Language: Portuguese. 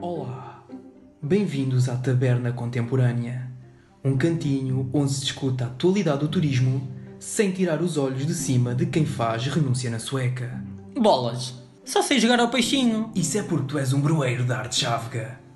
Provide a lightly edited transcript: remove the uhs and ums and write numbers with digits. Olá, bem-vindos à Taberna Contemporânea, um cantinho onde se discute a atualidade do turismo sem tirar os olhos de cima de quem faz renúncia na sueca. Bolas, só sei jogar ao peixinho. Isso é porque tu és um broeiro da arte chávega.